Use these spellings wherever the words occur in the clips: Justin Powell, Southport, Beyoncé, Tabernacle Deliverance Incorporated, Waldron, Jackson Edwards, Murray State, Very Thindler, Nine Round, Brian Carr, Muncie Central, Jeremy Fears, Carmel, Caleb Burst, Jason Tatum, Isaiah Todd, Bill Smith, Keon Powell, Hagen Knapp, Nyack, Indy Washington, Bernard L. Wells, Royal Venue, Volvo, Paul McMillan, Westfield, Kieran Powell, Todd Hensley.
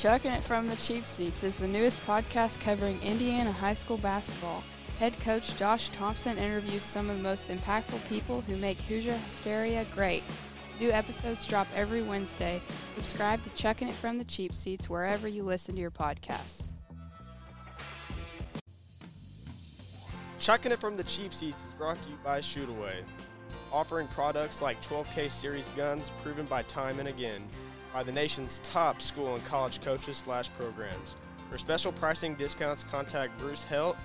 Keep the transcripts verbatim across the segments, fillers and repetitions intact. Chucking It From the Cheap Seats is the newest podcast covering Indiana high school basketball. Head coach Josh Thompson interviews some of the most impactful people who make Hoosier hysteria great. New episodes drop every Wednesday. Subscribe to Chucking It From the Cheap Seats wherever you listen to your podcasts. Chucking It From the Cheap Seats is brought to you by ShootAway, offering products like twelve K series guns proven by time and again by the nation's top school and college coaches slash programs. For special pricing discounts, contact Bruce Helt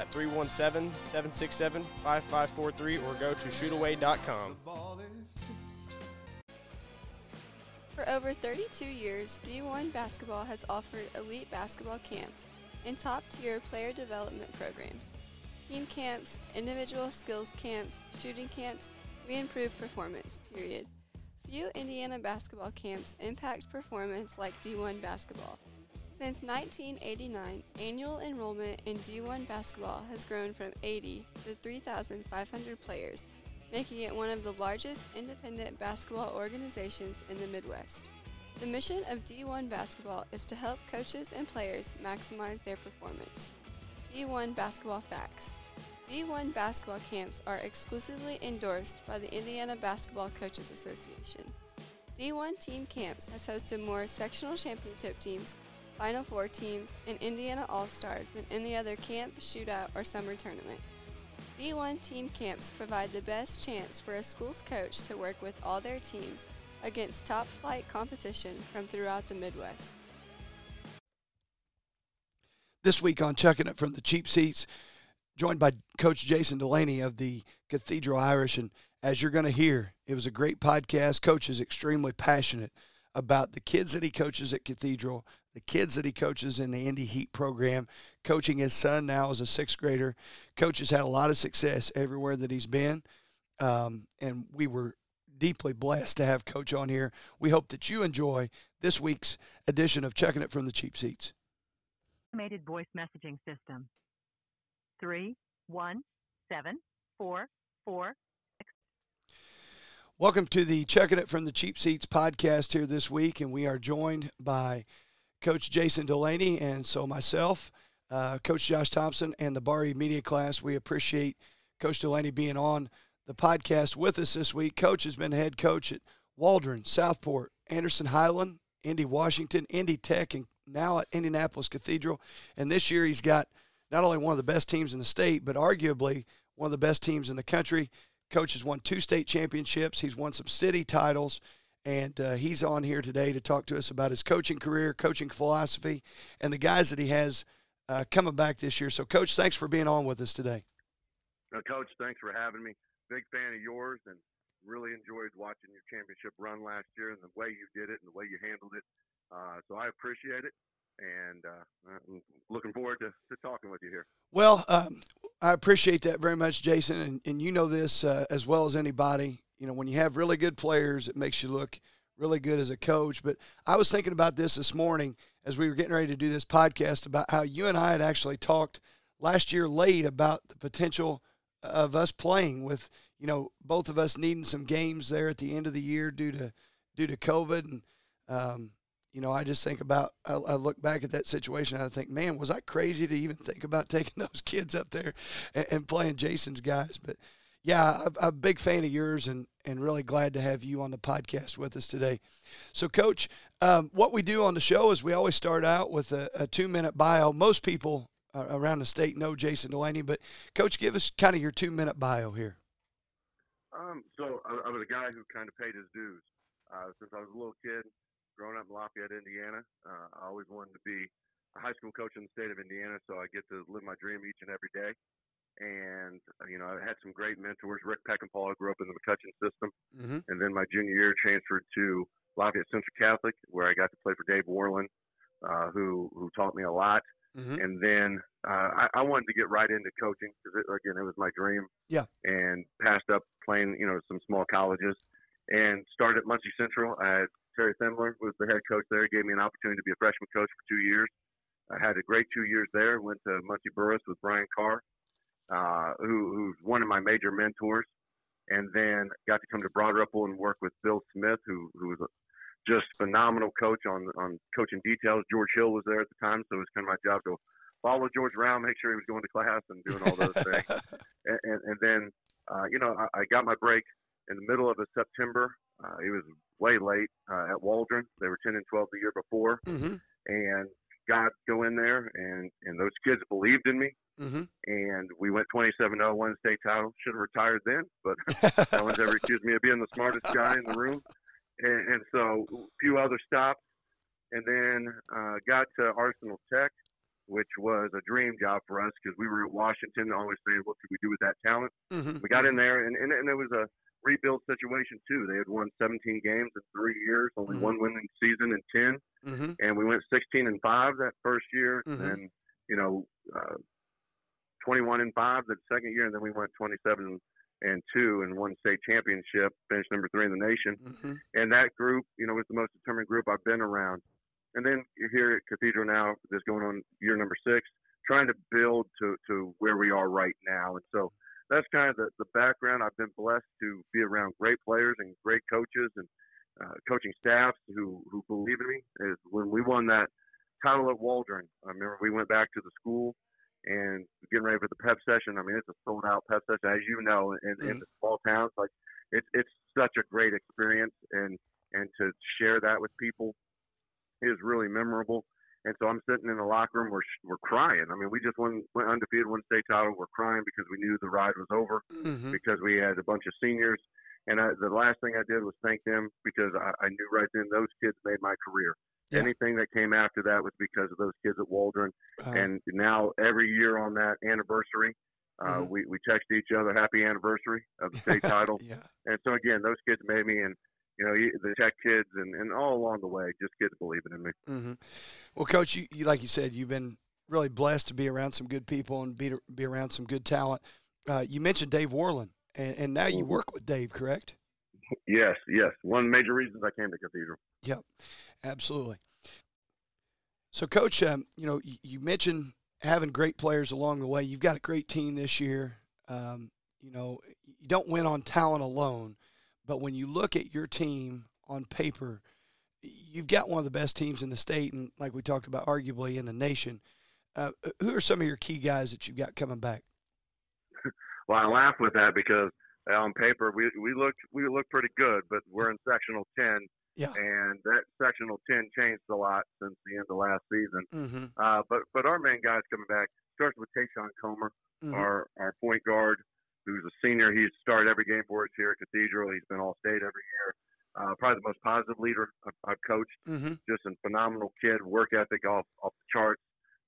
at three one seven, seven six seven, five five four three or go to shootaway dot com. For over thirty-two years, D one Basketball has offered elite basketball camps and top-tier player development programs. Team camps, individual skills camps, shooting camps, we improve performance, period. Few Indiana basketball camps impact performance like D one Basketball. Since nineteen eighty-nine, annual enrollment in D one Basketball has grown from eighty to three thousand five hundred players, making it one of the largest independent basketball organizations in the Midwest. The mission of D one Basketball is to help coaches and players maximize their performance. D one Basketball Facts. D one basketball camps are exclusively endorsed by the Indiana Basketball Coaches Association. D one team camps has hosted more sectional championship teams, Final Four teams, and Indiana All-Stars than any other camp, shootout, or summer tournament. D one team camps provide the best chance for a school's coach to work with all their teams against top-flight competition from throughout the Midwest. This week on Chucking It From the Cheap Seats, joined by Coach Jason Delaney of the Cathedral Irish. And as you're going to hear, it was a great podcast. Coach is extremely passionate about the kids that he coaches at Cathedral, the kids that he coaches in the Indy Heat program, coaching his son now as a sixth grader. Coach has had a lot of success everywhere that he's been, um, and we were deeply blessed to have Coach on here. We hope that you enjoy this week's edition of Chucking It From the Cheap Seats. Automated voice messaging system. Three, one, seven, four, four, six. Welcome to the Chucking It From the Cheap Seats podcast here this week, and we are joined by Coach Jason Delaney and so myself, uh, Coach Josh Thompson, and the Bar E Media class. We appreciate Coach Delaney being on the podcast with us this week. Coach has been head coach at Waldron, Southport, Anderson Highland, Indy Washington, Indy Tech, and now at Indianapolis Cathedral. And this year he's got not only one of the best teams in the state, but arguably one of the best teams in the country. Coach has won two state championships. He's won some city titles, and uh, he's on here today to talk to us about his coaching career, coaching philosophy, and the guys that he has uh, coming back this year. So, Coach, thanks for being on with us today. Uh, Coach, thanks for having me. Big fan of yours, and really enjoyed watching your championship run last year and the way you did it and the way you handled it. Uh, so I appreciate it. And uh, I'm looking forward to, to talking with you here. Well, um, I appreciate that very much, Jason. And, and you know this uh, as well as anybody. You know, when you have really good players, it makes you look really good as a coach. But I was thinking about this this morning as we were getting ready to do this podcast about how you and I had actually talked last year late about the potential of us playing with, you know, both of us needing some games there at the end of the year due to due to COVID. And, um you know, I just think about, I, I look back at that situation, and I think, man, was I crazy to even think about taking those kids up there and, and playing Jason's guys? But, yeah, I'm, I'm a big fan of yours and, and really glad to have you on the podcast with us today. So, Coach, um, what we do on the show is we always start out with a, a two-minute bio. Most people around the state know Jason Delaney, but, Coach, give us kind of your two-minute bio here. Um, so, I, I was a guy who kind of paid his dues uh, since I was a little kid. Growing up in Lafayette, Indiana, uh, I always wanted to be a high school coach in the state of Indiana, so I get to live my dream each and every day. And, you know, I had some great mentors. Rick Peck and Paul, I grew up in the McCutcheon system. Mm-hmm. And then my junior year transferred to Lafayette Central Catholic, where I got to play for Dave Worland, uh, who, who taught me a lot. Mm-hmm. And then uh, I, I wanted to get right into coaching because, again, it was my dream. Yeah. And passed up playing, you know, some small colleges and started at Muncie Central. I Very Thindler was the head coach there. Gave me an opportunity to be a freshman coach for two years. I had a great two years there. Went to Muncie Burris with Brian Carr, uh, who, who's one of my major mentors. And then got to come to Broad Ripple and work with Bill Smith, who, who was a just phenomenal coach on on coaching details. George Hill was there at the time, so it was kind of my job to follow George around, make sure he was going to class and doing all those things. And, and, and then, uh, you know, I, I got my break in the middle of the September. Uh, it was way late uh, at Waldron. They were ten and twelve the year before. Mm-hmm. And God go in there, and, and those kids believed in me. Mm-hmm. And we went twenty-seven oh, won state title. Should have retired then, but no one's ever accused me of being the smartest guy in the room. And, and so a few other stops. And then uh, got to Arsenal Tech, which was a dream job for us because we were at Washington always saying, what could we do with that talent? Mm-hmm. We got in there, and, and, and it was a rebuild situation too. They had won seventeen games in three years, only mm-hmm. one winning season in ten. Mm-hmm. And we went sixteen and five that first year, mm-hmm. and, you know, uh, twenty-one and five the second year, and then we went twenty-seven and two and won state championship, finished number three in the nation. Mm-hmm. And that group, you know, was the most determined group I've been around. And then here at Cathedral now, that's going on year number six, trying to build to, to where we are right now. And so that's kind of the, the background. I've been blessed to be around great players and great coaches and uh, coaching staffs who, who believe in me. Is when we won that title at Waldron, I remember we went back to the school and getting ready for the pep session. I mean, it's a sold-out pep session, as you know, in, mm-hmm. in the small towns. Like, it, it's such a great experience, and, and to share that with people is really memorable. And so I'm sitting in the locker room, we're, we're crying. I mean, we just won, went undefeated, won state title. We're crying because we knew the ride was over, mm-hmm. because we had a bunch of seniors. And I, the last thing I did was thank them, because I, I knew right then those kids made my career. Yeah. Anything that came after that was because of those kids at Waldron. Uh-huh. And now every year on that anniversary, uh, mm-hmm. we, we text each other, happy anniversary of the state title. Yeah. And so, again, those kids made me, and you know, the Tech kids, and, and all along the way, just kids believing in me. Mm-hmm. Well, Coach, you, you like you said, you've been really blessed to be around some good people and be, be around some good talent. Uh, you mentioned Dave Worland, and, and now you work with Dave, correct? Yes, yes. One of the major reasons I came to Cathedral. Yep, absolutely. So, Coach, um, you know, you, you mentioned having great players along the way. You've got a great team this year. Um, you know, you don't win on talent alone. But when you look at your team on paper, you've got one of the best teams in the state, and like we talked about, arguably in the nation. Uh, who are some of your key guys that you've got coming back? Well, I laugh with that because on paper we we look we look pretty good, but we're in sectional ten, yeah. and that sectional ten changed a lot since the end of last season. Mm-hmm. Uh, but but our main guys coming back starts with Tayshon Comer, mm-hmm. our our point guard, who's a senior. He's started every game for us here at Cathedral. He's been all-state every year. Uh, probably the most positive leader I've, I've coached. Mm-hmm. Just a phenomenal kid, work ethic off, off the charts.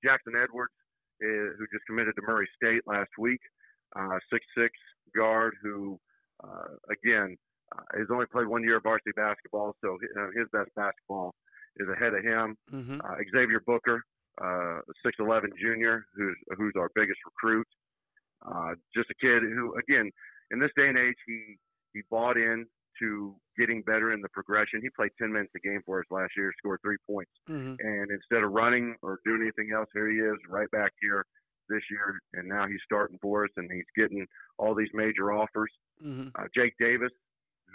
Jackson Edwards, is, who just committed to Murray State last week, uh, six six guard who, uh, again, uh, has only played one year of varsity basketball, so his, uh, his best basketball is ahead of him. Mm-hmm. uh, Xavier Booker, uh, six eleven junior, who's, who's our biggest recruit. Uh, just a kid who, again, in this day and age, he, he bought in to getting better in the progression. He played ten minutes a game for us last year, scored three points. Mm-hmm. And instead of running or doing anything else, here he is right back here this year. And now he's starting for us, and he's getting all these major offers. Mm-hmm. Uh, Jake Davis,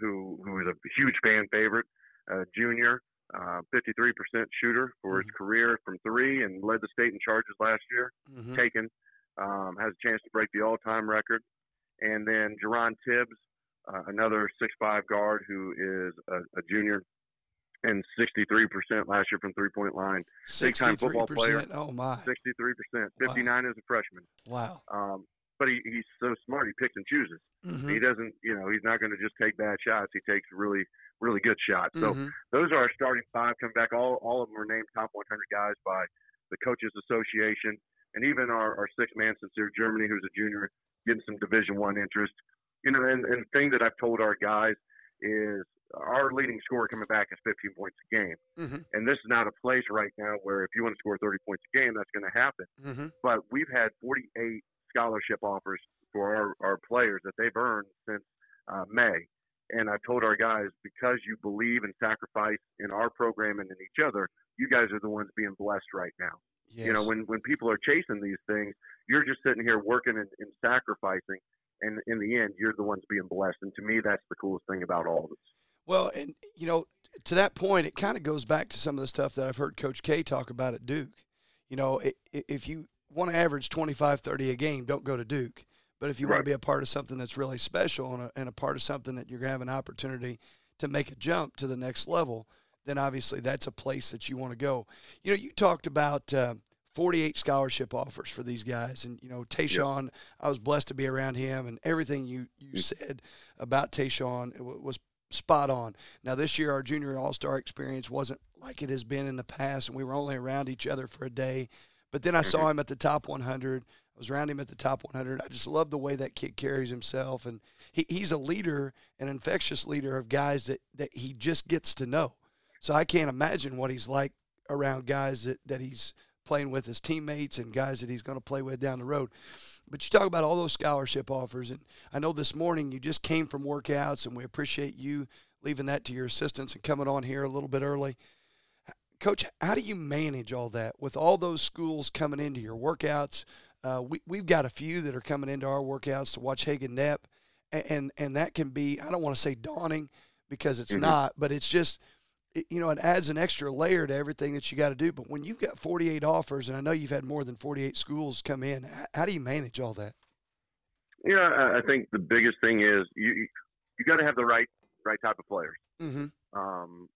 who, who is a huge fan favorite, uh, junior, uh, fifty-three percent shooter for his mm-hmm. career from three, and led the state in charges last year, mm-hmm. taken. Um, has a chance to break the all-time record. And then Jerron Tibbs, uh, another six five guard who is a, a junior, and sixty-three percent last year from three-point line. Big-time football player. Oh, my. sixty-three percent. fifty-nine wow. as a freshman. Wow. Um, but he, he's so smart. He picks and chooses. Mm-hmm. He doesn't, you know, he's not going to just take bad shots. He takes really, really good shots. Mm-hmm. So those are our starting five coming back. All, all of them are named top one hundred guys by the Coaches Association. And even our, our sixth man, Sincere Germany, who's a junior, getting some Division One interest. You know, and, and the thing that I've told our guys is our leading scorer coming back is fifteen points a game. Mm-hmm. And this is not a place right now where if you want to score thirty points a game, that's going to happen. Mm-hmm. But we've had forty-eight scholarship offers for our, our players that they've earned since uh, May. And I've told our guys, because you believe and sacrifice in our program and in each other, you guys are the ones being blessed right now. Yes. You know, when, when people are chasing these things, you're just sitting here working and, and sacrificing, and in the end, you're the ones being blessed. And to me, that's the coolest thing about all of this. Well, and, you know, to that point, it kind of goes back to some of the stuff that I've heard Coach K talk about at Duke. You know, it, if you want to average twenty-five, thirty a game, don't go to Duke. But if you right. want to be a part of something that's really special and a, and a part of something that you're going to have an opportunity to make a jump to the next level, then obviously that's a place that you want to go. You know, you talked about uh, forty-eight scholarship offers for these guys. And, you know, Tayshon, yep. I was blessed to be around him. And everything you, you said about Tayshon was spot on. Now, this year our junior all-star experience wasn't like it has been in the past, and we were only around each other for a day. But then I mm-hmm. saw him at the top one hundred. I was around him at the top one hundred. I just love the way that kid carries himself. And he, he's a leader, an infectious leader of guys that, that he just gets to know. So I can't imagine what he's like around guys that, that he's playing with as teammates and guys that he's going to play with down the road. But you talk about all those scholarship offers. And I know this morning you just came from workouts, and we appreciate you leaving that to your assistants and coming on here a little bit early. Coach, how do you manage all that with all those schools coming into your workouts? Uh, we, we've got a few that are coming into our workouts to watch Hagen Knapp, and, and, and that can be, I don't want to say daunting because it's mm-hmm. not, but it's just, it, you know, it adds an extra layer to everything that you got to do. But when you've got forty-eight offers, and I know you've had more than forty-eight schools come in, how do you manage all that? Yeah, I think the biggest thing is you you got to have the right right type of players. Mm-hmm. Um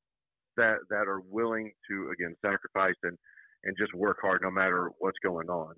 That, that are willing to, again, sacrifice and, and just work hard no matter what's going on.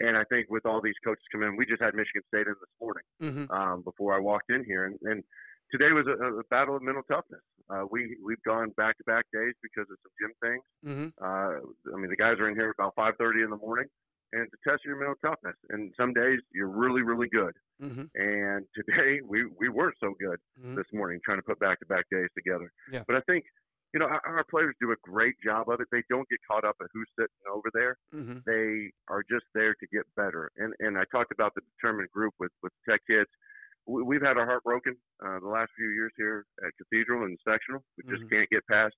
And I think with all these coaches come in, we just had Michigan State in this morning mm-hmm. um, before I walked in here. And, and today was a, a battle of mental toughness. Uh, we, we've gone back-to-back days because of some gym things. Mm-hmm. Uh, I mean, the guys are in here about five thirty in the morning, and it's a test of your mental toughness. And some days you're really, really good. Mm-hmm. And today we, we weren't so good mm-hmm. this morning trying to put back-to-back days together. Yeah. But I think – you know, our players do a great job of it. They don't get caught up at who's sitting over there. Mm-hmm. They are just there to get better. And and I talked about the determined group with, with Tech kids. We, we've had our heart broken uh, the last few years here at Cathedral and sectional. We just mm-hmm. can't get past.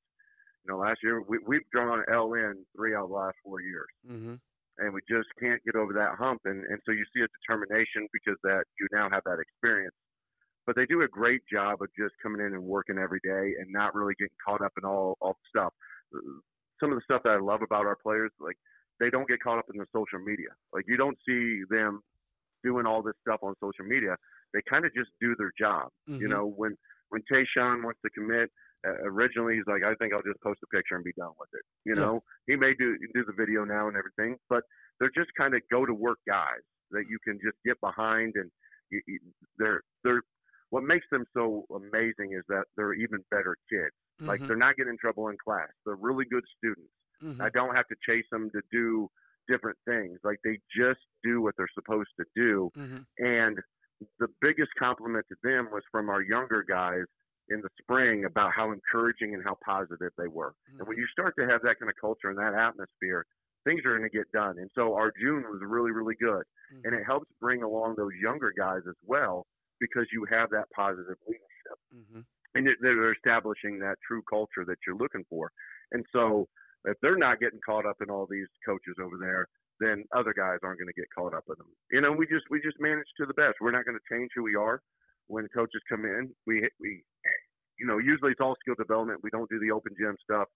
You know, last year we, we've drawn L N three out of the last four years. Mm-hmm. And we just can't get over that hump. And, and so you see a determination because that you now have that experience. But they do a great job of just coming in and working every day and not really getting caught up in all, all the stuff. Some of the stuff that I love about our players, like they don't get caught up in the social media. Like you don't see them doing all this stuff on social media. They kind of just do their job. Mm-hmm. You know, when, when Tayshon wants to commit, uh, originally he's like, I think I'll just post a picture and be done with it. You yeah. know, he may do, do the video now and everything, but they're just kind of go to work guys that you can just get behind and you, you, they're, they're, what makes them so amazing is that they're even better kids. Mm-hmm. Like they're not getting in trouble in class. They're really good students. Mm-hmm. I don't have to chase them to do different things. Like they just do what they're supposed to do. Mm-hmm. And the biggest compliment to them was from our younger guys in the spring about how encouraging and how positive they were. Mm-hmm. And when you start to have that kind of culture and that atmosphere, things are going to get done. And so our June was really, really good. Mm-hmm. And it helps bring along those younger guys as well, because you have that positive leadership mm-hmm. and they're establishing that true culture that you're looking for. And so if they're not getting caught up in all these coaches over there, then other guys aren't going to get caught up in them. You know, we just, we just manage to the best. We're not going to change who we are when coaches come in. We, we, you know, usually it's all skill development. We don't do the open gym stuff,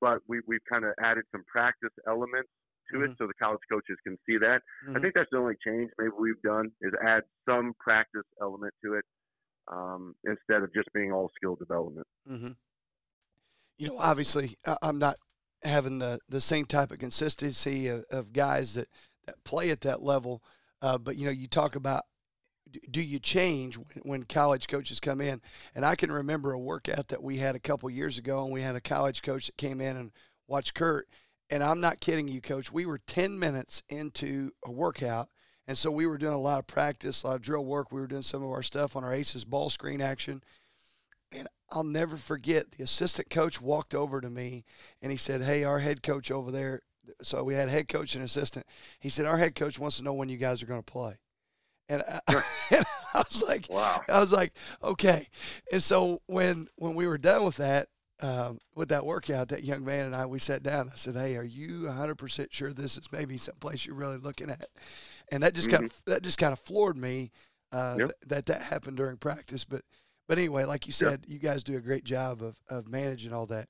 but we, we've kind of added some practice elements to mm-hmm. it so the college coaches can see that. Mm-hmm. I think that's the only change maybe we've done is add some practice element to it um, instead of just being all skill development. Mm-hmm. You know, obviously I'm not having the, the same type of consistency of, of guys that, that play at that level. Uh, but, you know, you talk about do you change when college coaches come in? And I can remember a workout that we had a couple years ago, and we had a college coach that came in and watched Kurt. And I'm not kidding you, Coach. We were ten minutes into a workout, and so we were doing a lot of practice, a lot of drill work. We were doing some of our stuff on our ACES ball screen action. And I'll never forget, the assistant coach walked over to me, and he said, hey, our head coach over there. So we had head coach and assistant. He said, our head coach wants to know when you guys are going to play. And I, and I was like, wow. I was like, okay. And so when when we were done with that, Um, with that workout, that young man and I, we sat down. I said, hey, are you one hundred percent sure this is maybe someplace you're really looking at? And that just mm-hmm. kind of that just kind of floored me uh, yep. th- that that happened during practice. But But anyway, like you said, yeah. you guys do a great job of, of managing all that.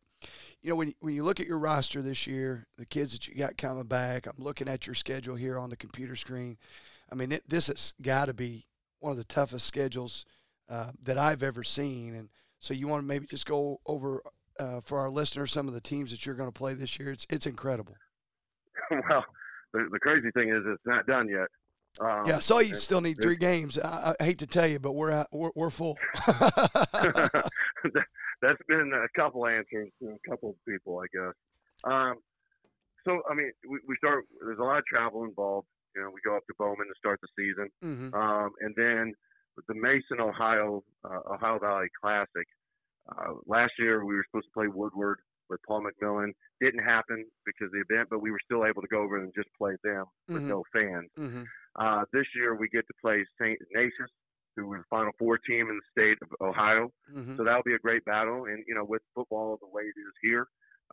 You know, when, when you look at your roster this year, the kids that you got coming back, I'm looking at your schedule here on the computer screen. I mean, it, this has got to be one of the toughest schedules uh, that I've ever seen. And so you want to maybe just go over uh, for our listeners some of the teams that you're going to play this year. It's it's incredible. Well, the, the crazy thing is it's not done yet. Um, yeah, I saw you still need three games. I, I hate to tell you, but we're out, we're, we're full. That's been a couple answers to a couple of people, I guess. Um, so, I mean, we, we start – there's a lot of travel involved. You know, we go up to Bowman to start the season. Mm-hmm. um, and then the Mason, Ohio, uh, Ohio Valley Classic. Uh, last year we were supposed to play Woodward with Paul McMillan. Didn't happen because of the event, but we were still able to go over and just play them mm-hmm. with no fans. Mm-hmm. Uh, this year we get to play Saint Ignatius, who was the Final Four team in the state of Ohio. Mm-hmm. So that'll be a great battle. And, you know, with football the way it is here,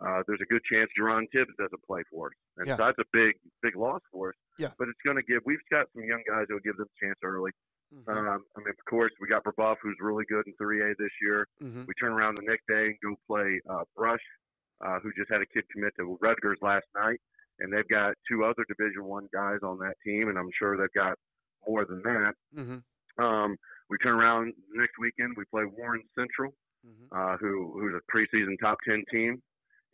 uh, there's a good chance Jerron Tibbs doesn't play for us. And yeah. so that's a big, big loss for us. Yeah. But it's going to give – we've got some young guys who will give them a chance early. Mm-hmm. Um, I mean, of course, we got Brebeuf, who's really good in three A this year. Mm-hmm. We turn around the next day and go play uh, Brush, uh, who just had a kid commit to Rutgers last night. And they've got two other Division One guys on that team, and I'm sure they've got more than that. Mm-hmm. Um, we turn around next weekend, we play Warren Central, mm-hmm. uh, who who's a preseason top ten team.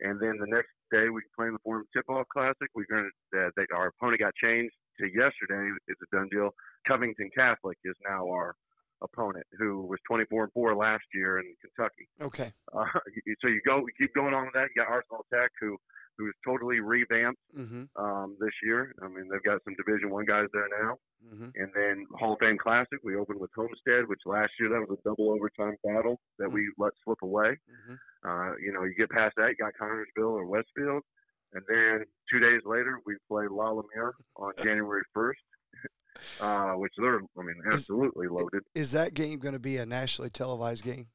And then the next day we play in the Fordham Tip-Off Classic. We're going to uh, they, our opponent got changed to yesterday. It's a done deal. Covington Catholic is now our opponent, who was twenty-four and four last year in Kentucky. Okay. Uh, so you go, you keep going on with that. You got Arsenal Tech, who who's totally revamped mm-hmm. um, this year. I mean, they've got some Division One guys there now. Mm-hmm. And then Hall of Fame Classic, we opened with Homestead, which last year that was a double overtime battle that mm-hmm. we let slip away. Mm-hmm. Uh, you know, you get past that, you got Connersville or Westfield. And then two days later, we play Lalumiere on January first, uh, which they're, I mean, absolutely is, loaded. Is that game going to be a nationally televised game?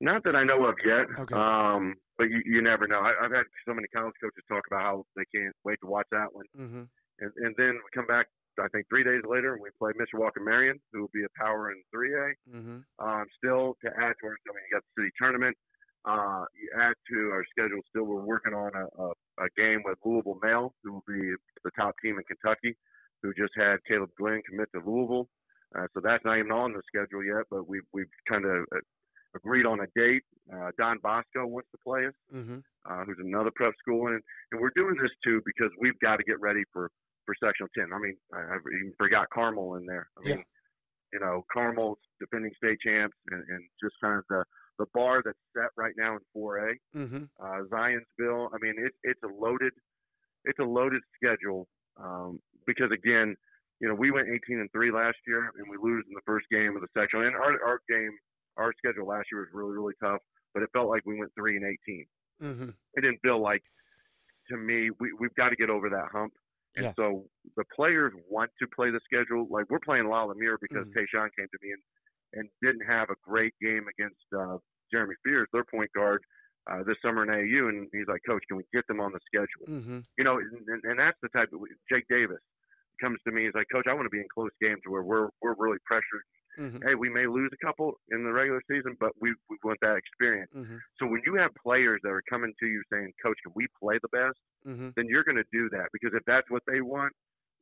Not that I know of yet. Okay. Um, but you, you never know. I, I've had so many college coaches talk about how they can't wait to watch that one. Mm-hmm. And, and then we come back, I think, three days later, and we play Mishawaka Marion, who will be a power in three A. Mm-hmm. um, still, to add to our, I mean, you got the city tournament. Uh, you add to our schedule, still we're working on a, a, a game with Louisville Male, who will be the top team in Kentucky, who just had Caleb Glenn commit to Louisville. Uh, so that's not even on the schedule yet, but we've, we've kind of agreed on a date. Uh, Don Bosco wants to play us, mm-hmm. uh, who's another prep school. And, and we're doing this, too, because we've got to get ready for, for Sectional ten. I mean, I, I even forgot Carmel in there. I mean, yeah. you know, Carmel's defending state champs and, and just kind of the – the bar that's set right now in four A, mm-hmm. uh, Zionsville. I mean, it's it's a loaded, it's a loaded schedule um, because again, you know, we went eighteen and three last year, and we lose in the first game of the section. And our our game, our schedule last year was really really tough, but it felt like we went three and eighteen. Mm-hmm. It didn't feel like, to me, we we've got to get over that hump. And yeah. so the players want to play the schedule. Like we're playing Lalumiere because mm-hmm. Tayshon came to me and. and didn't have a great game against uh, Jeremy Fears, their point guard, uh, this summer in A A U. And he's like, Coach, can we get them on the schedule? Mm-hmm. You know, and, and that's the type of – Jake Davis comes to me. He's like, Coach, I want to be in close games where we're we're really pressured. Mm-hmm. Hey, we may lose a couple in the regular season, but we, we want that experience. Mm-hmm. So when you have players that are coming to you saying, Coach, can we play the best? Mm-hmm. Then you're going to do that because if that's what they want,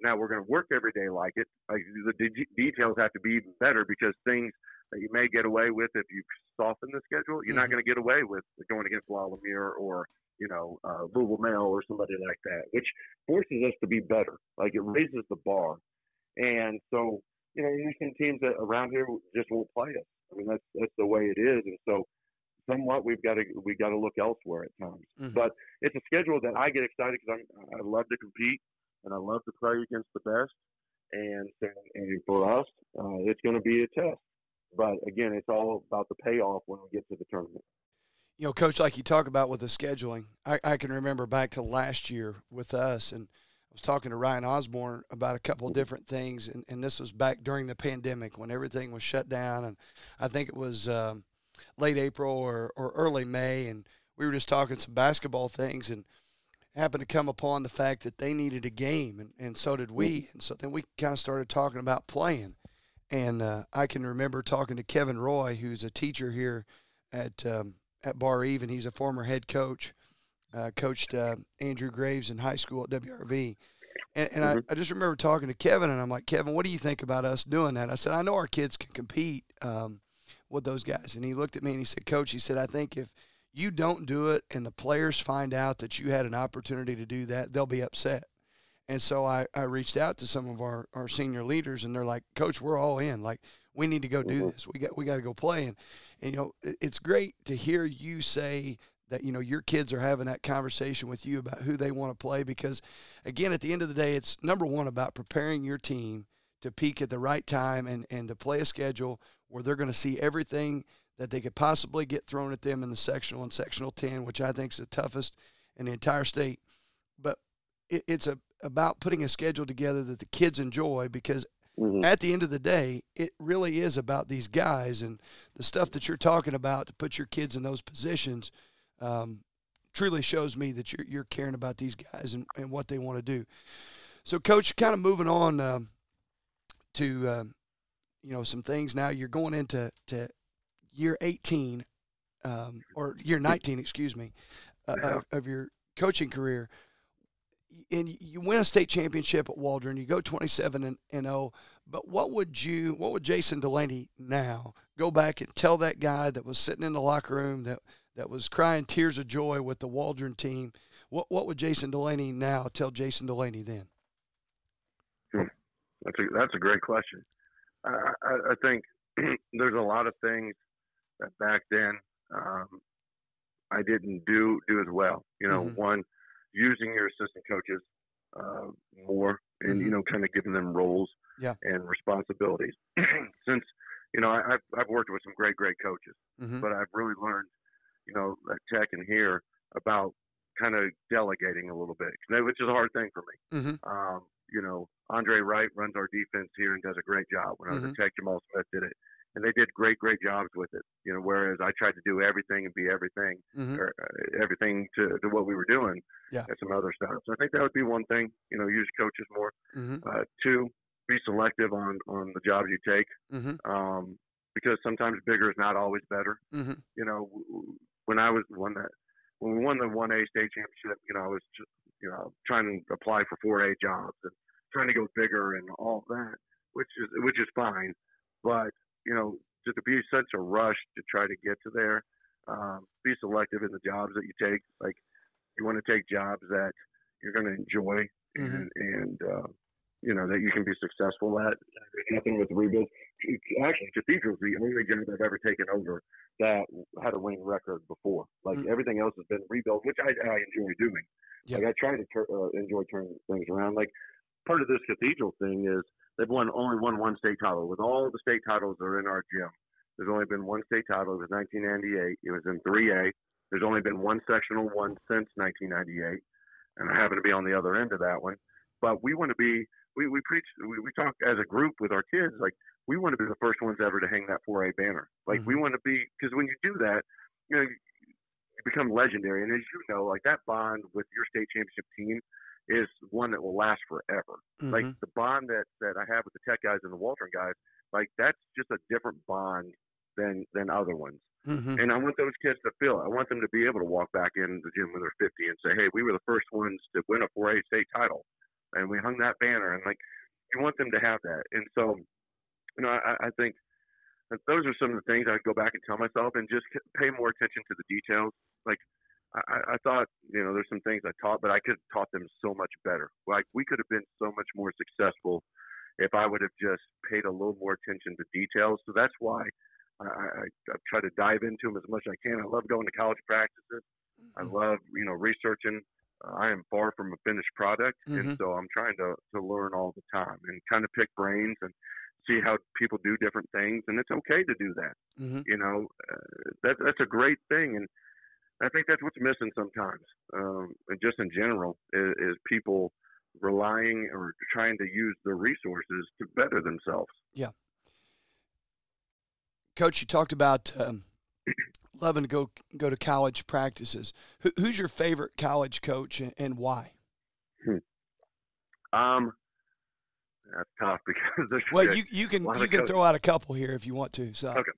now we're going to work every day like it. Like the de- details have to be even better because things that you may get away with if you soften the schedule, you're mm-hmm. not going to get away with going against Lalumiere or, you know, uh, Louisville Mail or somebody like that, which forces us to be better. Like it raises the bar. And so, you know, there's some teams that around here just won't play us. I mean, that's that's the way it is. And so somewhat we've got to we got to look elsewhere at times. Mm-hmm. But it's a schedule that I get excited because I love to compete. And I love to play against the best. And, and for us, uh, it's going to be a test. But, again, it's all about the payoff when we get to the tournament. You know, Coach, like you talk about with the scheduling, I, I can remember back to last year with us, and I was talking to Ryan Osborne about a couple of different things, and, and this was back during the pandemic when everything was shut down. And I think it was um, late April or, or early May, and we were just talking some basketball things, and happened to come upon the fact that they needed a game, and, and so did we. And so then we kind of started talking about playing. And uh, I can remember talking to Kevin Roy, who's a teacher here at um, at Bar Eve, and he's a former head coach, uh, coached uh, Andrew Graves in high school at W R V. And, and mm-hmm. I, I just remember talking to Kevin, and I'm like, Kevin, what do you think about us doing that? I said, I know our kids can compete um, with those guys. And he looked at me, and he said, Coach, he said, I think if you don't do it and the players find out that you had an opportunity to do that, they'll be upset. And so I, I reached out to some of our, our senior leaders, and they're like, Coach, we're all in. Like, we need to go do this. We got we got to go play. And, and, you know, it, it's great to hear you say that, you know, your kids are having that conversation with you about who they want to play because, again, at the end of the day, it's, number one, about preparing your team to peak at the right time and, and to play a schedule where they're going to see everything that they could possibly get thrown at them in the sectional and sectional ten, which I think is the toughest in the entire state. But it, it's a about putting a schedule together that the kids enjoy because mm-hmm. at the end of the day, it really is about these guys and the stuff that you're talking about to put your kids in those positions um, truly shows me that you're, you're caring about these guys and, and what they want to do. So, Coach, kind of moving on um, to, um, you know, some things now. You're going into to year eighteen um, or year nineteen, excuse me, uh, of, of your coaching career. And you win a state championship at Waldron. You go twenty-seven and oh. But what would you, what would Jason Delaney now go back and tell that guy that was sitting in the locker room that, that was crying tears of joy with the Waldron team? What what would Jason Delaney now tell Jason Delaney then? Hmm. That's a that's a great question. Uh, I, I think there's a lot of things that back then um, I didn't do do as well. You know, mm-hmm. one. using your assistant coaches uh, more and, mm-hmm. you know, kind of giving them roles yeah. and responsibilities. Since, you know, I, I've, I've worked with some great, great coaches, mm-hmm. but I've really learned, you know, at Tech and here about kind of delegating a little bit, which is a hard thing for me. Mm-hmm. Um, you know, Andre Wright runs our defense here and does a great job. When I was mm-hmm. at Tech, Jamal Smith did it. And they did great, great jobs with it. You know, whereas I tried to do everything and be everything, mm-hmm. or uh, everything to, to what we were doing yeah. and some other stuff. So I think that would be one thing, you know, use coaches more. Mm-hmm. Uh, two, be selective on, on the jobs you take mm-hmm. um, because sometimes bigger is not always better. Mm-hmm. You know, when I was one that, when we won the one A state championship, you know, I was, you know, trying to apply for four A jobs and trying to go bigger and all that, which is, which is fine. But, you know, just to be such a rush to try to get to there, um, be selective in the jobs that you take. Like, you want to take jobs that you're going to enjoy mm-hmm. and, and uh, you know, that you can be successful at. There's nothing with rebuild. Actually, Cathedral's the only job I've ever taken over that had a winning record before. Like, mm-hmm. everything else has been rebuilt, which I, I enjoy doing. Yep. Like, I try to ter- uh, enjoy turning things around. Like, part of this Cathedral thing is, they've won only won one state title. With all the state titles that are in our gym, there's only been one state title. It was nineteen ninety-eight. It was in three A. There's only been one sectional one since nineteen ninety-eight, and I happen to be on the other end of that one. But we want to be we we preach we, we talk as a group with our kids, like we want to be the first ones ever to hang that four A banner. Like mm-hmm. we want to be, because when you do that, you know, you become legendary. And as you know, like that bond with your state championship team is one that will last forever. Mm-hmm. Like the bond that, that I have with the Tech guys and the Waldron guys, like that's just a different bond than, than other ones. Mm-hmm. And I want those kids to feel it. I want them to be able to walk back in the gym when they're fifty and say, hey, we were the first ones to win a four A state title. And we hung that banner. And like, you want them to have that. And so, you know, I, I think that those are some of the things I go back and tell myself and just pay more attention to the details. Like, I, I thought, you know, there's some things I taught, but I could have taught them so much better. Like, we could have been so much more successful if I would have just paid a little more attention to details. So that's why I, I, I try to dive into them as much as I can. I love going to college practices. I love, you know, researching. Uh, I am far from a finished product, mm-hmm. and so I'm trying to, to learn all the time and kind of pick brains and see how people do different things, and it's okay to do that. Mm-hmm. You know, uh, that, that's a great thing, and I think that's what's missing sometimes, um, and just in general, is, is people relying or trying to use their resources to better themselves. Yeah. Coach, you talked about um, loving to go go to college practices. Who, who's your favorite college coach and, and why? Hmm. Um, That's tough because there's well, a, you you can you can throw out a couple here if you want to. So okay,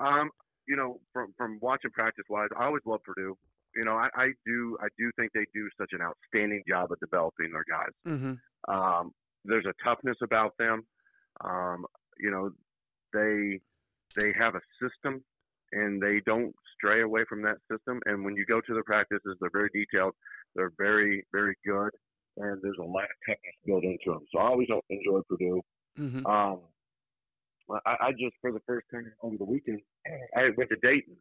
um, you know, from from watching practice wise, I always love Purdue. You know, I, I do I do think they do such an outstanding job of developing their guys. Mm-hmm. Um, there's a toughness about them. Um, you know, they they have a system, and they don't stray away from that system. And when you go to their practices, they're very detailed. They're very, very good. And there's a lot of toughness built into them. So I always enjoy Purdue. Mm-hmm. Um, I, I just, for the first time over the weekend, I went to Dayton.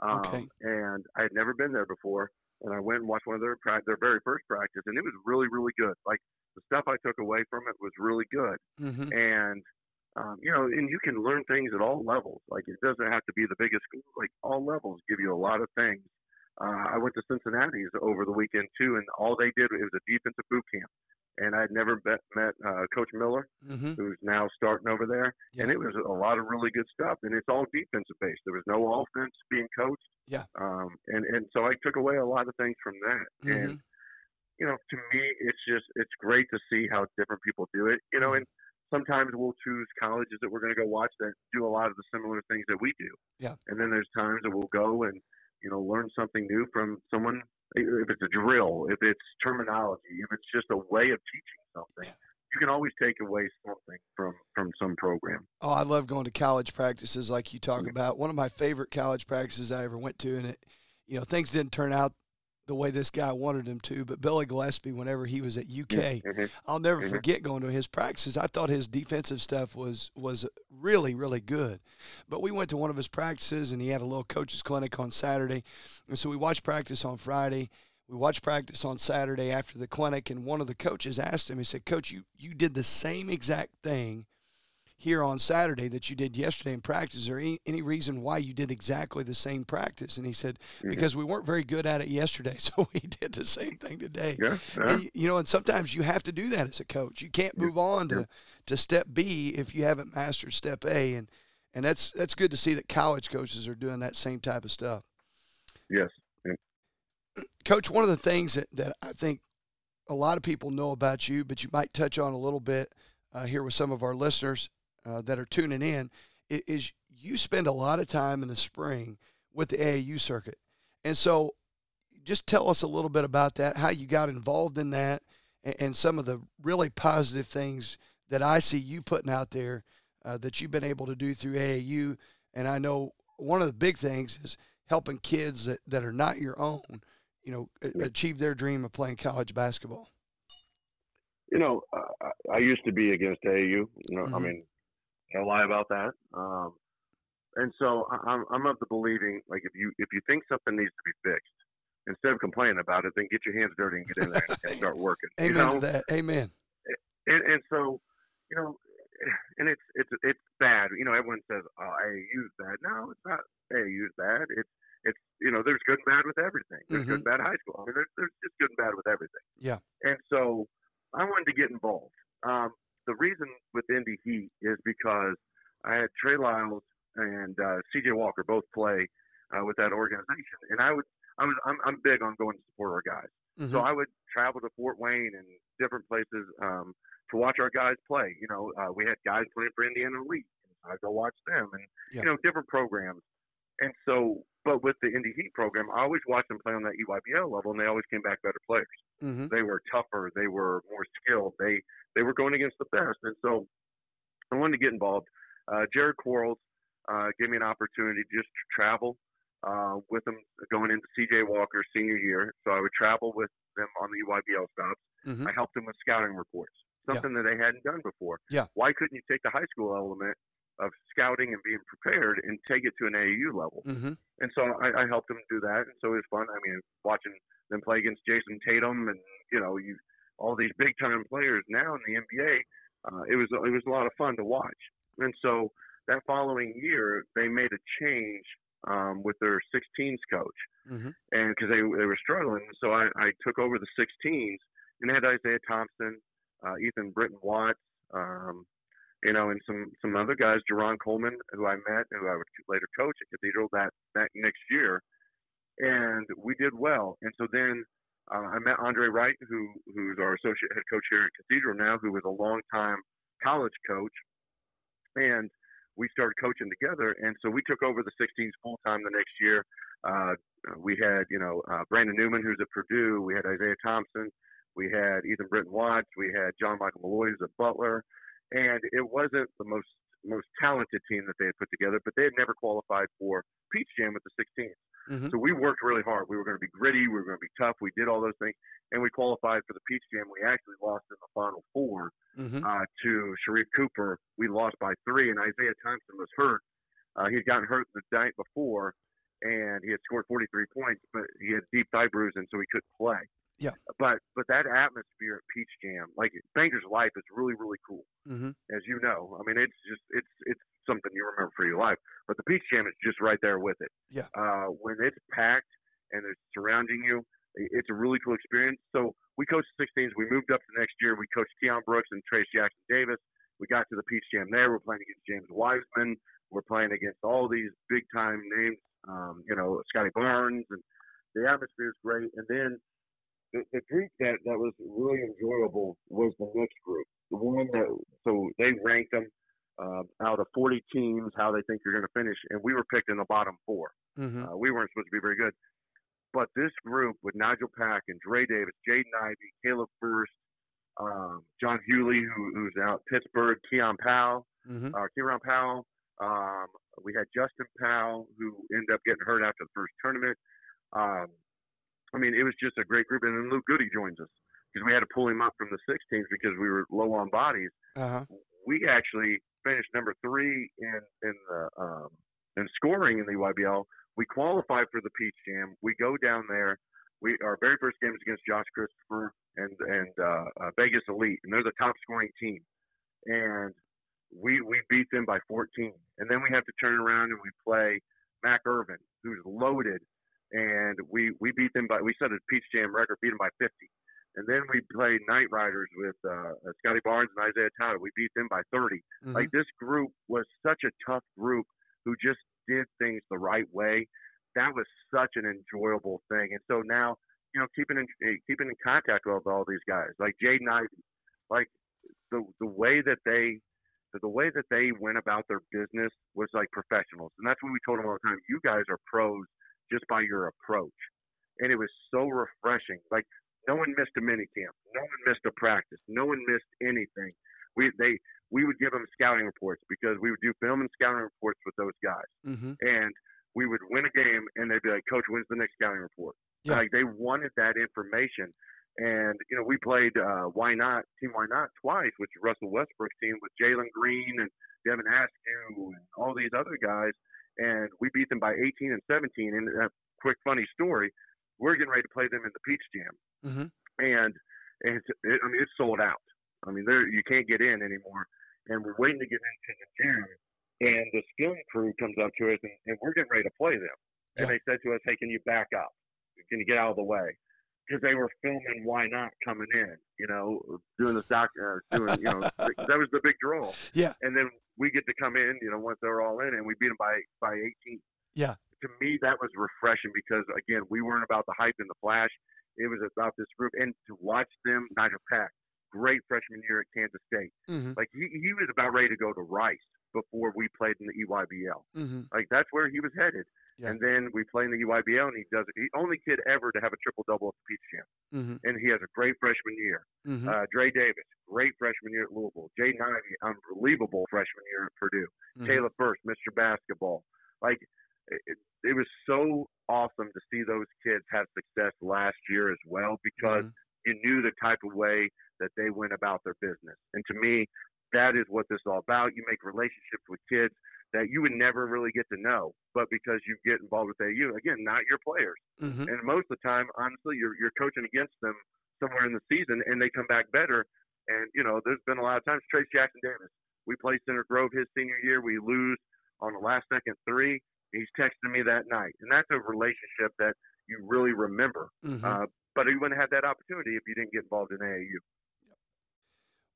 Um, okay. And I had never been there before. And I went and watched one of their their very first practice. And it was really, really good. Like, the stuff I took away from it was really good. Mm-hmm. And, um, you know, and you can learn things at all levels. Like, it doesn't have to be the biggest school. Like, all levels give you a lot of things. Uh, I went to Cincinnati's over the weekend, too, and all they did, it was a defensive boot camp. And I had never bet, met uh, Coach Miller, mm-hmm. who's now starting over there. Yeah. And it was a lot of really good stuff. And it's all defensive-based. There was no offense being coached. Yeah. Um, and, and so I took away a lot of things from that. Mm-hmm. And, you know, to me, it's just it's great to see how different people do it. You know, and sometimes we'll choose colleges that we're going to go watch that do a lot of the similar things that we do. Yeah. And then there's times that we'll go and, you know, learn something new from someone, if it's a drill, if it's terminology, if it's just a way of teaching something. Yeah. You can always take away something from, from some program. Oh, I love going to college practices like you talk yeah. about. One of my favorite college practices I ever went to, and, it, you know, things didn't turn out the way this guy wanted them to, but Billy Gillespie, whenever he was at U K, mm-hmm. I'll never mm-hmm. forget going to his practices. I thought his defensive stuff was was really, really good. But we went to one of his practices, and he had a little coach's clinic on Saturday. And so we watched practice on Friday. We watched practice on Saturday after the clinic, and one of the coaches asked him, he said, Coach, you, you did the same exact thing here on Saturday that you did yesterday in practice. Is there any, any reason why you did exactly the same practice? And he said, mm-hmm. because we weren't very good at it yesterday, so we did the same thing today. Yeah, yeah. And, you know, and sometimes you have to do that as a coach. You can't move on to, yeah. to step B if you haven't mastered step A. And, and that's, that's good to see that college coaches are doing that same type of stuff. Yes. Yeah. Coach, one of the things that, that I think a lot of people know about you, but you might touch on a little bit uh, here with some of our listeners, Uh, that are tuning in, is, is you spend a lot of time in the spring with the A A U circuit. And so just tell us a little bit about that, how you got involved in that, and, and some of the really positive things that I see you putting out there uh, that you've been able to do through A A U. And I know one of the big things is helping kids that, that are not your own, you know, a- achieve their dream of playing college basketball. You know, uh, I used to be against A A U. You know, mm-hmm. I mean, I'll lie about that. Um, and so I'm, I'm of the believing, like, if you if you think something needs to be fixed, instead of complaining about it, then get your hands dirty and get in there and start working. Amen you know? to that. Amen. And, and so, you know, and it's it's it's bad. You know, everyone says, oh, A A U's bad. No, it's not A A U's bad. It's, it's you know, there's good and bad with everything. There's mm-hmm. good and bad high school. I mean, there's, there's just good and bad with everything. Yeah. And so I wanted to get involved. Um The reason with Indy Heat is because I had Trey Lyles and uh, C J Walker both play uh, with that organization, and I would I was I'm, I'm big on going to support our guys. Mm-hmm. So I would travel to Fort Wayne and different places um, to watch our guys play. You know, uh, we had guys playing for Indiana League. I would go watch them, and yeah. you know, different programs. And so, but with the Indy Heat program, I always watched them play on that E Y B L level, and they always came back better players. Mm-hmm. They were tougher. They were more skilled. They they were going against the best. And so I wanted to get involved. Uh, Jared Quarles uh, gave me an opportunity just to travel uh, with them going into C J Walker's senior year. So I would travel with them on the E Y B L stops. Mm-hmm. I helped them with scouting reports, something yeah. that they hadn't done before. Yeah. Why couldn't you take the high school element of scouting and being prepared and take it to an A A U level? Mm-hmm. And so I, I helped them do that. And so it was fun. I mean, watching them play against Jason Tatum and, you know, you all these big time players now in the N B A, uh, it was, it was a lot of fun to watch. And so that following year, they made a change um, with their sixteens coach mm-hmm. and cause they, they were struggling. So I, I took over the sixteens and had Isaiah Thompson, uh, Ethan Britton-Watts, um, you know, and some, some other guys, Jerron Coleman, who I met, who I would later coach at Cathedral that, that next year. And we did well. And so then Uh, I met Andre Wright, who who's our associate head coach here at Cathedral now, who was a longtime college coach, and we started coaching together. And so we took over the sixteens full-time the next year. Uh, we had, you know, uh, Brandon Newman, who's at Purdue. We had Isaiah Thompson. We had Ethan Britton Watts. We had John Michael Malloy, who's at Butler. And it wasn't the most most talented team that they had put together, but they had never qualified for Peach Jam with the sixteens. Mm-hmm. So we worked really hard. We were going to be gritty. We were going to be tough. We did all those things, and we qualified for the Peach Jam. We actually lost in the Final Four mm-hmm. uh, to Sharif Cooper. We lost by three, and Isaiah Thompson was hurt. Uh, he'd gotten hurt the night before, and he had scored forty-three points, but he had deep thigh bruising, so he couldn't play. Yeah, but but that atmosphere at Peach Jam, like Banger's Life, is really really cool. Mm-hmm. As you know, I mean, it's just it's it's something you remember for your life. But the Peach Jam is just right there with it. Yeah, uh, when it's packed and it's surrounding you, it's a really cool experience. So we coached sixteens. We moved up to next year. We coached Keon Brooks and Trace Jackson Davis. We got to the Peach Jam there. We're playing against James Wiseman. We're playing against all these big time names. Um, you know, Scotty Barnes, and the atmosphere is great. And then The, the group that, that was really enjoyable was the next group. The one that, so they ranked them uh, out of forty teams, how they think you're going to finish, and we were picked in the bottom four. Mm-hmm. Uh, we weren't supposed to be very good. But this group with Nigel Pack and Dre Davis, Jaden Ivey, Caleb Burst, um, John Hewley, who, who's out in Pittsburgh, Keon Powell, mm-hmm. uh, Kieran Powell. Um, we had Justin Powell, who ended up getting hurt after the first tournament. Um, I mean, it was just a great group. And then Luke Goody joins us because we had to pull him up from the sixteens because we were low on bodies. Uh-huh. We actually finished number three in in the um, in scoring in the E Y B L. We qualified for the Peach Jam. We go down there. We our very first game is against Josh Christopher and and uh, uh, Vegas Elite, and they're the top scoring team. And we we beat them by fourteen. And then we have to turn around and we play Mac Irvin, who's loaded. And we, we beat them by, we set a Peach Jam record, beat them by fifty. And then we played Night Riders with uh, Scotty Barnes and Isaiah Todd. We beat them by thirty. Mm-hmm. Like, this group was such a tough group who just did things the right way. That was such an enjoyable thing. And so now, you know, keeping in, keeping in contact with all these guys, like Jaden Ivey, like the, the way that they, the way that they went about their business was like professionals. And that's what we told them all the time. You guys are pros just by your approach. And it was so refreshing. Like, no one missed a mini camp. No one missed a practice. No one missed anything. We they we would give them scouting reports because we would do film and scouting reports with those guys. Mm-hmm. And we would win a game, and they'd be like, Coach, when's the next scouting report? Yeah. Like, they wanted that information. And, you know, we played uh, Why Not, Team Why Not twice, which is Russell Westbrook's team with Jalen Green and Devin Askew and all these other guys. And we beat them by eighteen and seventeen. And a quick, funny story, we're getting ready to play them in the Peach Jam. Mm-hmm. And, and it's, it, I mean, it's sold out. I mean, there you can't get in anymore. And we're waiting to get into the gym. And the skilling crew comes up to us, and, and we're getting ready to play them. Yeah. And they said to us, hey, can you back up? Can you get out of the way? Because they were filming Why Not coming in, you know, doing the doc, uh, doing, you know, that was the big draw. Yeah. And then we get to come in, you know, once they're all in, and we beat them by, by eighteen. Yeah. To me, that was refreshing because, again, we weren't about the hype and the flash. It was about this group. And to watch them, Nigel Pack, great freshman year at Kansas State. Mm-hmm. Like, he, he was about ready to go to Rice before we played in the E Y B L. Mm-hmm. Like, that's where he was headed. Yeah. And then we play in the E Y B L, and he does it. He only kid ever to have a triple-double at the Peach Jam. Mm-hmm. And he has a great freshman year. Mm-hmm. uh, Dre Davis, great freshman year at Louisville. Jaden Ivey, unbelievable freshman year at Purdue. Mm-hmm. Caleb Burst, Mister Basketball. Like, it, it was so awesome to see those kids have success last year as well because mm-hmm. you knew the type of way that they went about their business. And to me, that is what this is all about. You make relationships with kids that you would never really get to know, but because you get involved with A U, again, not your players. Mm-hmm. And most of the time, honestly, you're you're coaching against them somewhere in the season, and they come back better. And, you know, there's been a lot of times, Trace Jackson Davis, we played Center Grove his senior year. We lose on the last-second three. He's texting me that night. And that's a relationship that you really remember. Mm-hmm. Uh, but you wouldn't have that opportunity if you didn't get involved in A A U.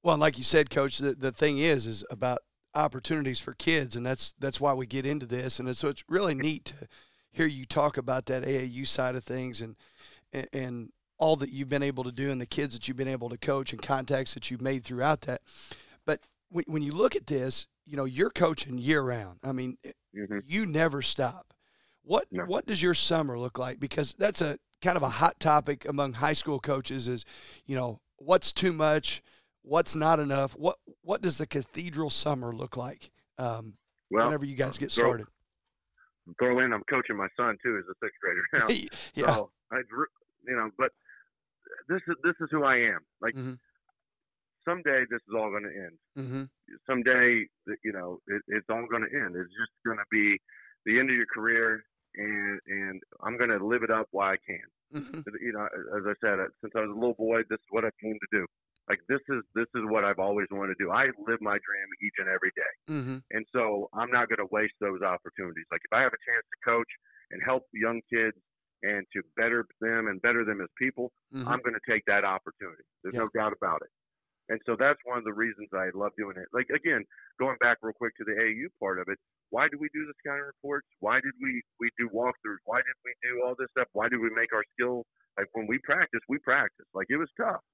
Well, and like you said, Coach, the, the thing is, is about opportunities for kids, and that's that's why we get into this. And it's, so it's really neat to hear you talk about that A A U side of things and and all that you've been able to do and the kids that you've been able to coach and contacts that you've made throughout that. But when, when you look at this, you know, you're coaching year round. I mean, mm-hmm. you never stop. What no. what does your summer look like? Because that's a kind of a hot topic among high school coaches is, you know, what's too much, what's not enough. What what does the Cathedral summer look like? Um, well, whenever you guys get started. Throw, throw in, I'm coaching my son too as a sixth grader now. yeah. So I drew, you know, but this is this is who I am. Like. Mm-hmm. Someday this is all going to end. Mm-hmm. Someday, you know, it, it's all going to end. It's just going to be the end of your career, and and I'm going to live it up while I can. Mm-hmm. You know, as I said, since I was a little boy, this is what I came to do. Like this is this is what I've always wanted to do. I live my dream each and every day, mm-hmm. and so I'm not going to waste those opportunities. Like if I have a chance to coach and help young kids and to better them and better them as people, mm-hmm. I'm going to take that opportunity. There's yeah. no doubt about it. And so that's one of the reasons I love doing it. Like, again, going back real quick to the A A U part of it, why do we do the scouting reports? Why did we, we do walkthroughs? Why did we do all this stuff? Why did we make our skill? Like, when we practice, we practice. Like, it was tough.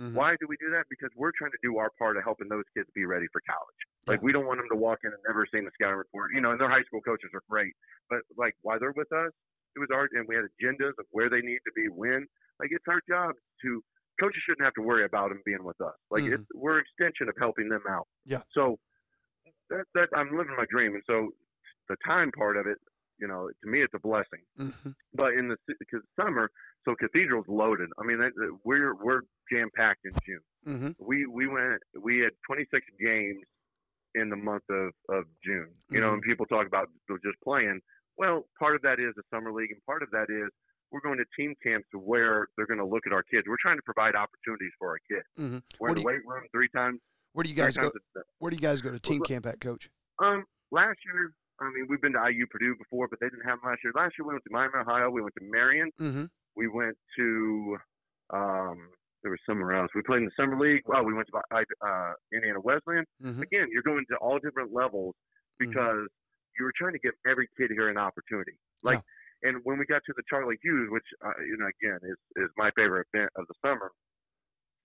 Mm-hmm. Why do we do that? Because we're trying to do our part of helping those kids be ready for college. Like, yeah. we don't want them to walk in and never seen the scouting report. You know, and their high school coaches are great. But, like, while they're with us, it was our – and we had agendas of where they need to be, when. Like, it's our job to – coaches shouldn't have to worry about them being with us. Like mm-hmm. it's, we're an extension of helping them out. Yeah. So that, that I'm living my dream. And so the time part of it, you know, to me, it's a blessing, mm-hmm. but in the cause summer, so Cathedral's loaded. I mean, that, we're, we're jam packed in June. Mm-hmm. We, we went, we had twenty-six games in the month of, of June, you mm-hmm. know, and people talk about just playing. Well, part of that is the summer league. And part of that is, we're going to team camps where they're going to look at our kids. We're trying to provide opportunities for our kids. Mm-hmm. We're in the weight room three times. Where do you guys go? Where do you guys go to team camp at, Coach? Um, last year, I mean, we've been to I U Purdue before, but they didn't have them last year. Last year, we went to Miami, Ohio. We went to Marion. Mm-hmm. We went to um, there was somewhere else. We played in the summer league. Well, we went to uh, Indiana Wesleyan. Mm-hmm. Again, you're going to all different levels because mm-hmm. you're trying to give every kid here an opportunity. Like. Yeah. And when we got to the Charlie Hughes, which, uh, you know, again, is, is my favorite event of the summer,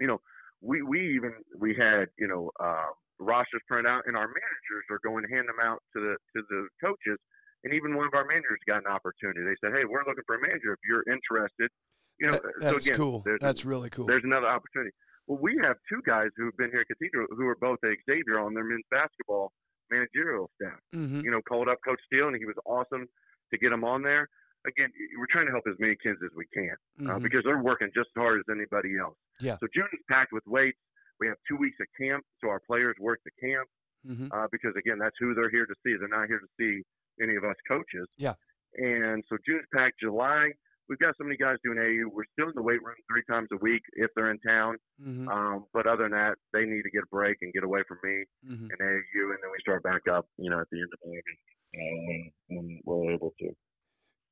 you know, we, we even, we had, you know, uh, rosters printed out and our managers are going to hand them out to the, to the coaches. And even one of our managers got an opportunity. They said, hey, we're looking for a manager if you're interested. You know, that, that's so again, cool. That's really cool. There's another opportunity. Well, we have two guys who've been here at Cathedral who are both at Xavier on their men's basketball managerial staff, mm-hmm. you know, called up Coach Steele and he was awesome to get him on there. Again, we're trying to help as many kids as we can uh, mm-hmm. because they're working just as hard as anybody else. Yeah. So June is packed with weights. We have two weeks of camp, so our players work the camp mm-hmm. uh, because, again, that's who they're here to see. They're not here to see any of us coaches. Yeah. And so June's packed. July, we've got so many guys doing A A U. We're still in the weight room three times a week if they're in town. Mm-hmm. Um, but other than that, they need to get a break and get away from me mm-hmm. and A A U, and then we start back up, you know, at the end of August when, when we're able to.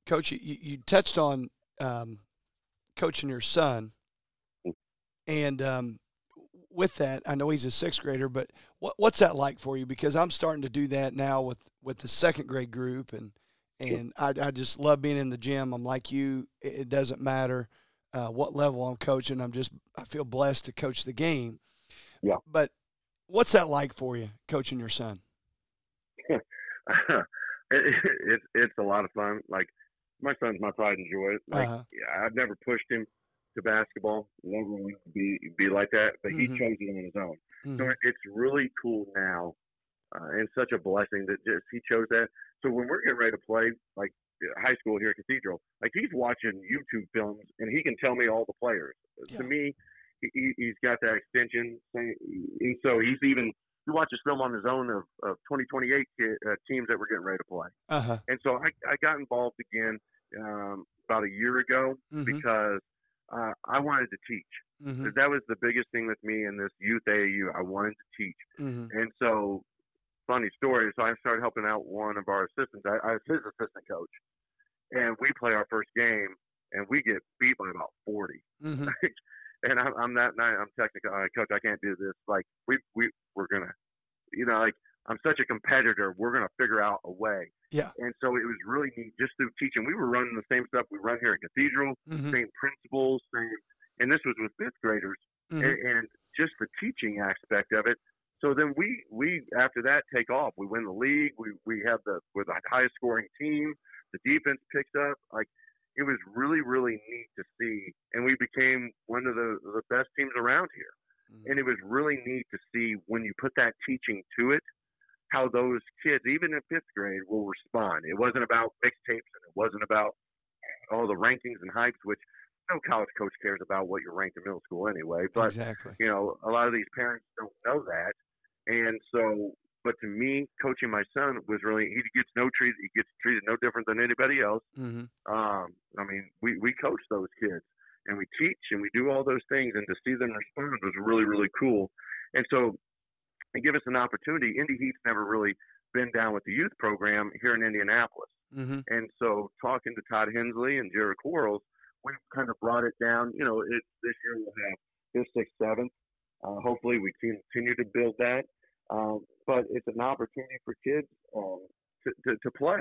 Coach, you, you touched on um, coaching your son, and um, with that, I know he's a sixth grader, but what, what's that like for you? Because I'm starting to do that now with, with the second grade group, and and I, I just love being in the gym. I'm like you; it doesn't matter uh, what level I'm coaching. I'm just I feel blessed to coach the game. Yeah. But what's that like for you, coaching your son? it, it, it's a lot of fun. Like. My son's my pride and joy. Like uh-huh. yeah, I've never pushed him to basketball. Never wanted to be be like that, but mm-hmm. he chose it on his own. Mm-hmm. So it's really cool now, uh, and such a blessing that just he chose that. So when we're getting ready to play, like high school here at Cathedral, like he's watching YouTube films and he can tell me all the players. Yeah. To me, he, he's got that extension thing, and so he's even. He watches film on his own of, of twenty twenty-eight uh, teams that were getting ready to play. Uh-huh. And so I, I got involved again um, about a year ago mm-hmm. because uh, I wanted to teach. Mm-hmm. That was the biggest thing with me in this youth A A U. I wanted to teach. Mm-hmm. And so, funny story, so I started helping out one of our assistants. I, I was his assistant coach. And we play our first game, and we get beat by about forty. Mm-hmm. And I'm, I'm not, I'm technical, uh, coach, I can't do this. Like, we, we, we're going to, you know, like, I'm such a competitor. We're going to figure out a way. Yeah. And so it was really neat just through teaching. We were running the same stuff we run here at Cathedral, mm-hmm. same principles, same, and this was with fifth graders, mm-hmm. and, and just the teaching aspect of it. So then we, we after that, take off. We win the league. We we have the we're the highest scoring team. The defense picked up. Like, it was really, really neat to see. And we became one of the, the best teams around here. Mm-hmm. And it was really neat to see when you put that teaching to it, how those kids, even in fifth grade, will respond. It wasn't about mixtapes, and it wasn't about all the rankings and hypes, which no college coach cares about what you're ranked in middle school anyway. But, exactly. you know, a lot of these parents don't know that. And so, but to me, coaching my son was really, he gets no treated, he gets treated no different than anybody else. Mm-hmm. Um, I mean, we, we coach those kids, and we teach, and we do all those things, and to see them respond was really, really cool. And so it gave us an opportunity. Indy Heat's never really been down with the youth program here in Indianapolis. Mm-hmm. And so talking to Todd Hensley and Jared Quarles, we kind of brought it down. You know, it, this year we'll have fifth, sixth, seventh. Uh, hopefully we continue to build that. Um, but it's an opportunity for kids um, to, to, to play.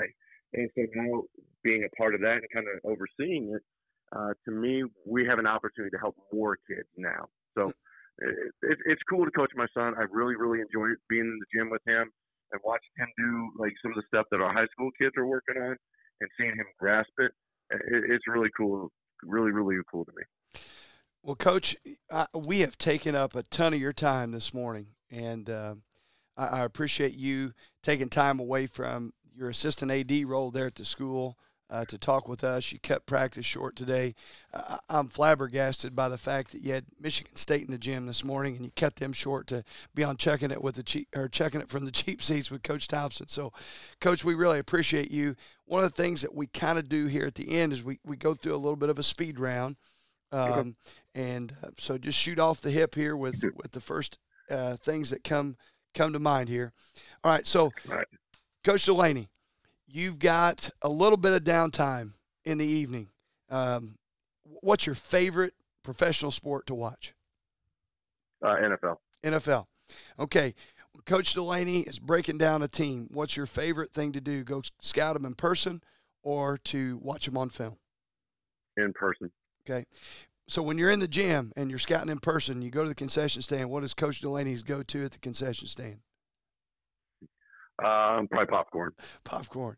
And so now being a part of that and kind of overseeing it, uh, to me, we have an opportunity to help more kids now. So it, it, it's cool to coach my son. I really, really enjoy being in the gym with him and watching him do like some of the stuff that our high school kids are working on and seeing him grasp it. it it's really cool, really, really cool to me. Well, Coach, I, we have taken up a ton of your time this morning, and uh, I, I appreciate you taking time away from your assistant A D role there at the school uh, to talk with us. You kept practice short today. Uh, I'm flabbergasted by the fact that you had Michigan State in the gym this morning, and you cut them short to be on checking it with the cheap, or checking it from the cheap seats with Coach Thompson. So, Coach, we really appreciate you. One of the things that we kind of do here at the end is we we go through a little bit of a speed round. Um, and uh, so just shoot off the hip here with, with the first uh, things that come come to mind here. All right, so All right. Coach Delaney, you've got a little bit of downtime in the evening. Um, what's your favorite professional sport to watch? Uh, N F L. N F L. Okay. Coach Delaney is breaking down a team. What's your favorite thing to do? Go scout them in person or to watch them on film? In person. Okay, so when you're in the gym and you're scouting in person, you go to the concession stand. What is Coach Delaney's go-to at the concession stand? Um, probably popcorn. Popcorn.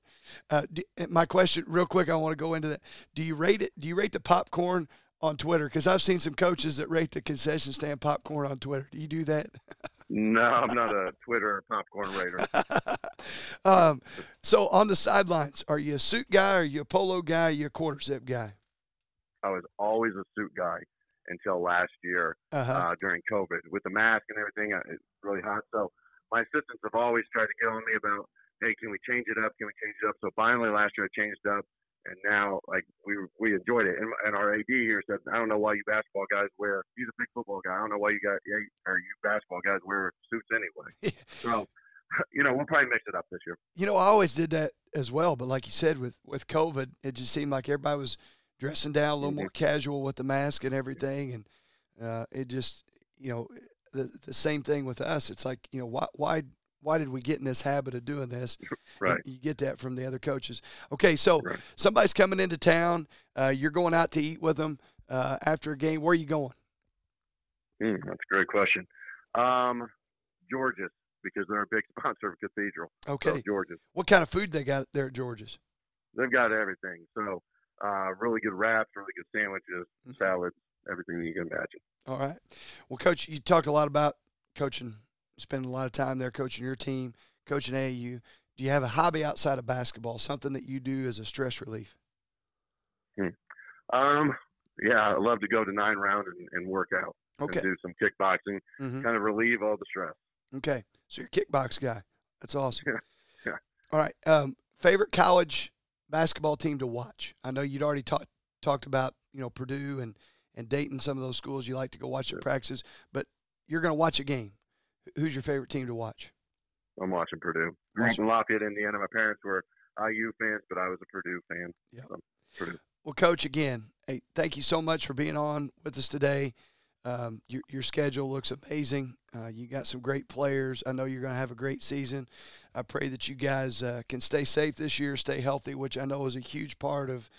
Uh, do, my question, real quick, I want to go into that. Do you rate it? Do you rate the popcorn on Twitter? Because I've seen some coaches that rate the concession stand popcorn on Twitter. Do you do that? No, I'm not a Twitter popcorn rater. um, so on the sidelines, are you a suit guy? Are you a polo guy? Are you a quarter zip guy? I was always a suit guy until last year uh-huh. uh, during COVID. With the mask and everything, it's really hot. So my assistants have always tried to get on me about, hey, can we change it up? Can we change it up? So finally last year I changed up, and now like we we enjoyed it. And, and our A D here said, I don't know why you basketball guys wear – he's a big football guy. I don't know why you guys or you basketball guys wear suits anyway. So, you know, we'll probably mix it up this year. You know, I always did that as well. But like you said, with, with COVID, it just seemed like everybody was – dressing down a little more casual with the mask and everything, and uh, it just, you know, the the same thing with us. It's like, you know, why why why did we get in this habit of doing this? Right. And you get that from the other coaches. Okay, so right. Somebody's coming into town. Uh, you're going out to eat with them uh, after a game. Where are you going? Mm, that's a great question. Um, George's, because they're a big sponsor of Cathedral. Okay. So George's. What kind of food they got there at George's? They've got everything. So. Uh, really good wraps, really good sandwiches, mm-hmm. salads, everything you can imagine. All right. Well, Coach, you talked a lot about coaching, spending a lot of time there coaching your team, coaching A A U. Do you have a hobby outside of basketball, something that you do as a stress relief? Hmm. Um, yeah, I love to go to nine round and, and work out okay. and do some kickboxing, mm-hmm. kind of relieve all the stress. Okay. So you're a kickbox guy. That's awesome. Yeah. yeah. All right. Um, favorite college basketball team to watch? I know you'd already talked talked about, you know, Purdue and, and Dayton, some of those schools you like to go watch their practices, but you're going to watch a game. Who's your favorite team to watch? I'm watching Purdue. I'm watching Lafayette, Indiana. My parents were I U fans, but I was a Purdue fan. Yeah. So, Purdue. Well, Coach, again, hey, thank you so much for being on with us today. Um, your, your schedule looks amazing. Uh, you got some great players. I know you're going to have a great season. I pray that you guys uh, can stay safe this year, stay healthy, which I know is a huge part of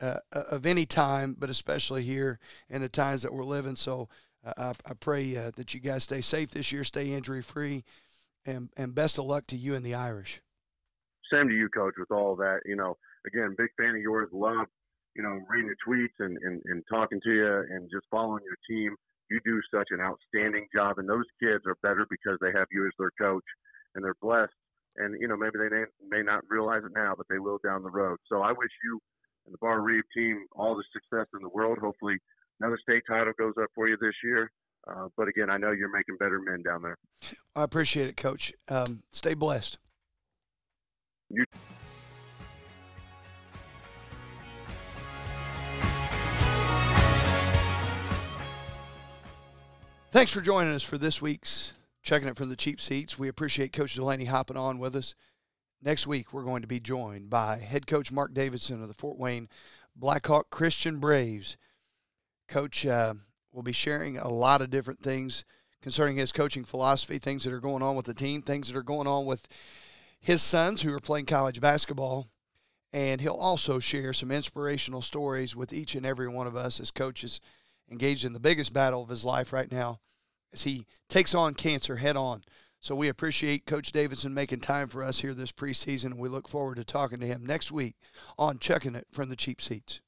uh, of any time, but especially here in the times that we're living. So uh, I, I pray uh, that you guys stay safe this year, stay injury-free, and, and best of luck to you and the Irish. Same to you, Coach, with all that. You know, again, big fan of yours. Love, you know, reading the tweets and, and, and talking to you and just following your team. You do such an outstanding job, and those kids are better because they have you as their coach, and they're blessed. And, you know, maybe they may not realize it now, but they will down the road. So I wish you and the Bar Reeve team all the success in the world. Hopefully another state title goes up for you this year. Uh, but, again, I know you're making better men down there. I appreciate it, Coach. Um, stay blessed. You Thanks for joining us for this week's Checking It From the Cheap Seats. We appreciate Coach Delaney hopping on with us. Next week, we're going to be joined by head coach Mark Davidson of the Fort Wayne Blackhawk Christian Braves. Coach uh, will be sharing a lot of different things concerning his coaching philosophy, things that are going on with the team, things that are going on with his sons who are playing college basketball. And he'll also share some inspirational stories with each and every one of us as coaches, engaged in the biggest battle of his life right now as he takes on cancer head on. So we appreciate Coach Davidson making time for us here this preseason, and we look forward to talking to him next week on Checking It From the Cheap Seats.